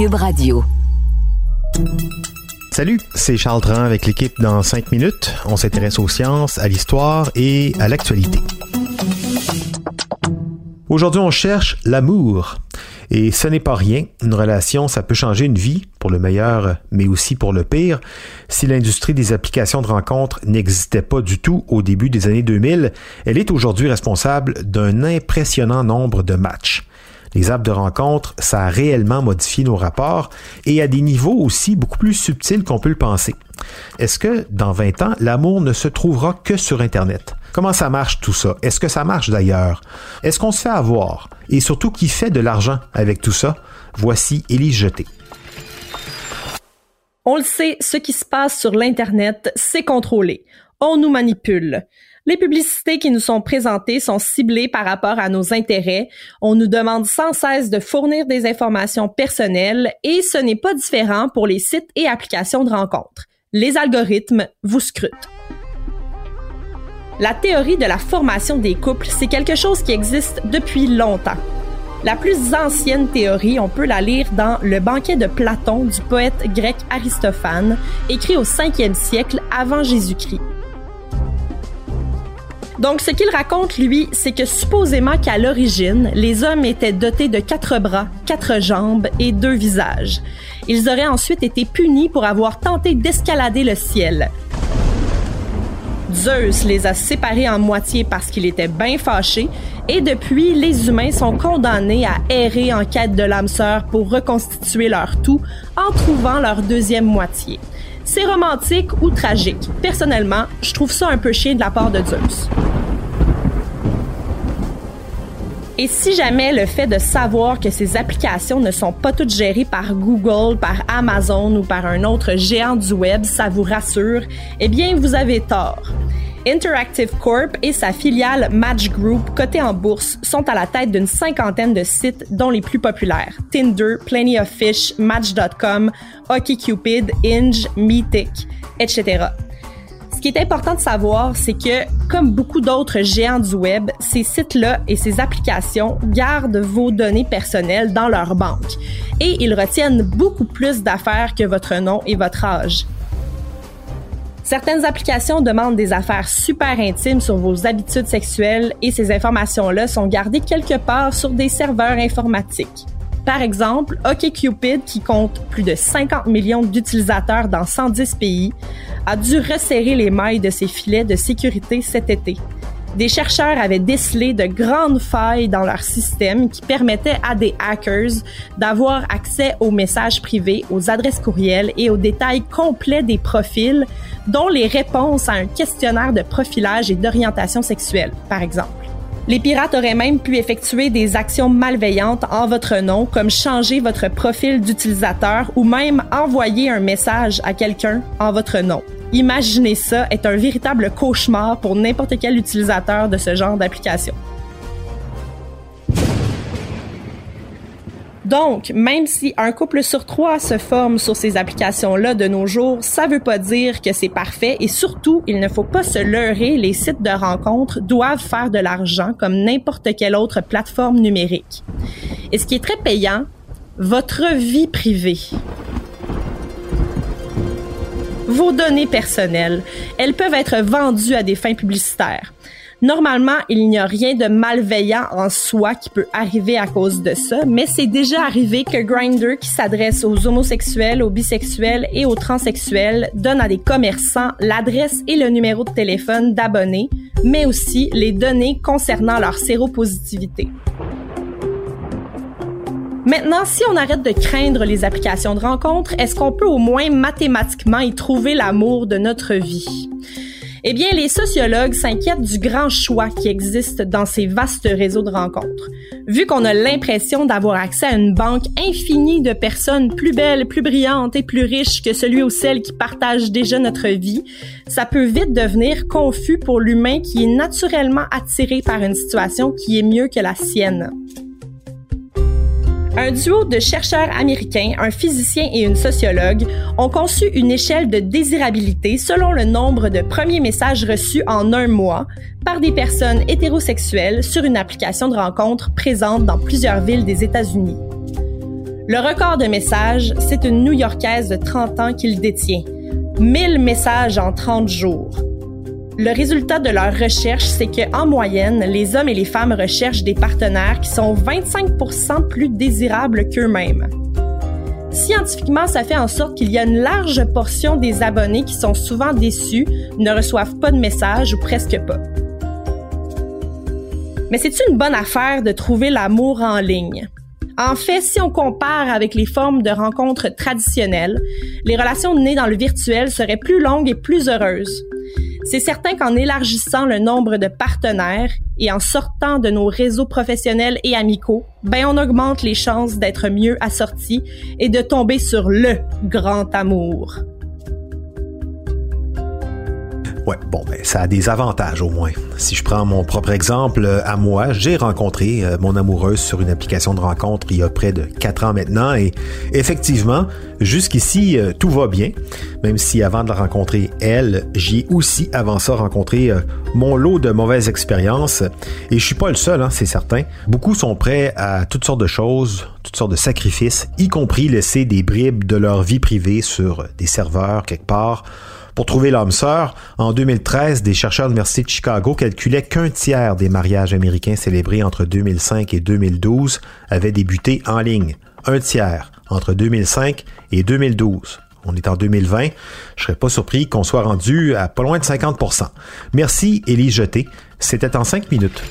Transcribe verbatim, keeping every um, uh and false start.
Cube Radio. Salut, c'est Charles Tran avec l'équipe Dans cinq minutes. On s'intéresse aux sciences, à l'histoire et à l'actualité. Aujourd'hui, on cherche l'amour. Et ce n'est pas rien. Une relation, ça peut changer une vie, pour le meilleur, mais aussi pour le pire. Si l'industrie des applications de rencontres n'existait pas du tout au début des années deux mille, elle est aujourd'hui responsable d'un impressionnant nombre de matchs. Les apps de rencontres, ça a réellement modifié nos rapports et à des niveaux aussi beaucoup plus subtils qu'on peut le penser. Est-ce que, dans vingt ans, l'amour ne se trouvera que sur Internet? Comment ça marche tout ça? Est-ce que ça marche d'ailleurs? Est-ce qu'on se fait avoir? Et surtout, qui fait de l'argent avec tout ça? Voici Élie Jeté. On le sait, ce qui se passe sur l'Internet, c'est contrôlé. On nous manipule. Les publicités qui nous sont présentées sont ciblées par rapport à nos intérêts. On nous demande sans cesse de fournir des informations personnelles et ce n'est pas différent pour les sites et applications de rencontres. Les algorithmes vous scrutent. La théorie de la formation des couples, c'est quelque chose qui existe depuis longtemps. La plus ancienne théorie, on peut la lire dans Le banquet de Platon du poète grec Aristophane, écrit au cinquième siècle avant Jésus-Christ. Donc, ce qu'il raconte, lui, c'est que supposément qu'à l'origine, les hommes étaient dotés de quatre bras, quatre jambes et deux visages. Ils auraient ensuite été punis pour avoir tenté d'escalader le ciel. Zeus les a séparés en moitié parce qu'il était bien fâché, et depuis, les humains sont condamnés à errer en quête de l'âme sœur pour reconstituer leur tout en trouvant leur deuxième moitié. C'est romantique ou tragique. Personnellement, je trouve ça un peu chien de la part de Zeus. Et si jamais le fait de savoir que ces applications ne sont pas toutes gérées par Google, par Amazon ou par un autre géant du web, ça vous rassure, eh bien, vous avez tort. Interactive Corp et sa filiale Match Group, cotée en bourse, sont à la tête d'une cinquantaine de sites, dont les plus populaires. Tinder, Plenty of Fish, Match point com, OkCupid, Inge, Meetic, et cetera. Ce qui est important de savoir, c'est que, comme beaucoup d'autres géants du web, ces sites-là et ces applications gardent vos données personnelles dans leur banque. Et ils retiennent beaucoup plus d'affaires que votre nom et votre âge. Certaines applications demandent des affaires super intimes sur vos habitudes sexuelles et ces informations-là sont gardées quelque part sur des serveurs informatiques. Par exemple, OkCupid, qui compte plus de cinquante millions d'utilisateurs dans cent dix pays, a dû resserrer les mailles de ses filets de sécurité cet été. Des chercheurs avaient décelé de grandes failles dans leur système qui permettaient à des hackers d'avoir accès aux messages privés, aux adresses courriels et aux détails complets des profils, dont les réponses à un questionnaire de profilage et d'orientation sexuelle, par exemple. Les pirates auraient même pu effectuer des actions malveillantes en votre nom, comme changer votre profil d'utilisateur ou même envoyer un message à quelqu'un en votre nom. Imaginez ça est un véritable cauchemar pour n'importe quel utilisateur de ce genre d'application. Donc, même si un couple sur trois se forme sur ces applications-là de nos jours, ça veut pas dire que c'est parfait et surtout, il ne faut pas se leurrer, les sites de rencontres doivent faire de l'argent comme n'importe quelle autre plateforme numérique. Et ce qui est très payant, votre vie privée. Vos données personnelles, elles peuvent être vendues à des fins publicitaires. Normalement, il n'y a rien de malveillant en soi qui peut arriver à cause de ça, mais c'est déjà arrivé que Grindr, qui s'adresse aux homosexuels, aux bisexuels et aux transsexuels, donne à des commerçants l'adresse et le numéro de téléphone d'abonnés, mais aussi les données concernant leur séropositivité. Maintenant, si on arrête de craindre les applications de rencontres, est-ce qu'on peut au moins mathématiquement y trouver l'amour de notre vie? Eh bien, les sociologues s'inquiètent du grand choix qui existe dans ces vastes réseaux de rencontres. Vu qu'on a l'impression d'avoir accès à une banque infinie de personnes plus belles, plus brillantes et plus riches que celui ou celle qui partage déjà notre vie, ça peut vite devenir confus pour l'humain qui est naturellement attiré par une situation qui est mieux que la sienne. Un duo de chercheurs américains, un physicien et une sociologue, ont conçu une échelle de désirabilité selon le nombre de premiers messages reçus en un mois par des personnes hétérosexuelles sur une application de rencontre présente dans plusieurs villes des États-Unis. Le record de messages, c'est une New-Yorkaise de trente ans qui le détient. mille messages en trente jours. Le résultat de leur recherche, c'est qu'en moyenne, les hommes et les femmes recherchent des partenaires qui sont vingt-cinq pour cent plus désirables qu'eux-mêmes. Scientifiquement, ça fait en sorte qu'il y a une large portion des abonnés qui sont souvent déçus, ne reçoivent pas de messages ou presque pas. Mais c'est une bonne affaire de trouver l'amour en ligne. En fait, si on compare avec les formes de rencontres traditionnelles, les relations nées dans le virtuel seraient plus longues et plus heureuses. C'est certain qu'en élargissant le nombre de partenaires et en sortant de nos réseaux professionnels et amicaux, ben on augmente les chances d'être mieux assortis et de tomber sur le grand amour. Ouais, bon, ben, ça a des avantages au moins. Si je prends mon propre exemple, euh, à moi, j'ai rencontré euh, mon amoureuse sur une application de rencontre il y a près de quatre ans maintenant et effectivement, jusqu'ici, euh, tout va bien. Même si avant de la rencontrer, elle, j'ai aussi avant ça rencontré euh, mon lot de mauvaises expériences et je suis pas le seul, hein, c'est certain. Beaucoup sont prêts à toutes sortes de choses, toutes sortes de sacrifices, y compris laisser des bribes de leur vie privée sur des serveurs quelque part. Pour trouver l'âme sœur, en deux mille treize, des chercheurs de l'Université de Chicago calculaient qu'un tiers des mariages américains célébrés entre deux mille cinq et deux mille douze avaient débuté en ligne. Un tiers entre deux mille cinq et deux mille douze. On est en deux mille vingt. Je serais pas surpris qu'on soit rendu à pas loin de cinquante pour cent. Merci, Élie Jeté. C'était en cinq minutes.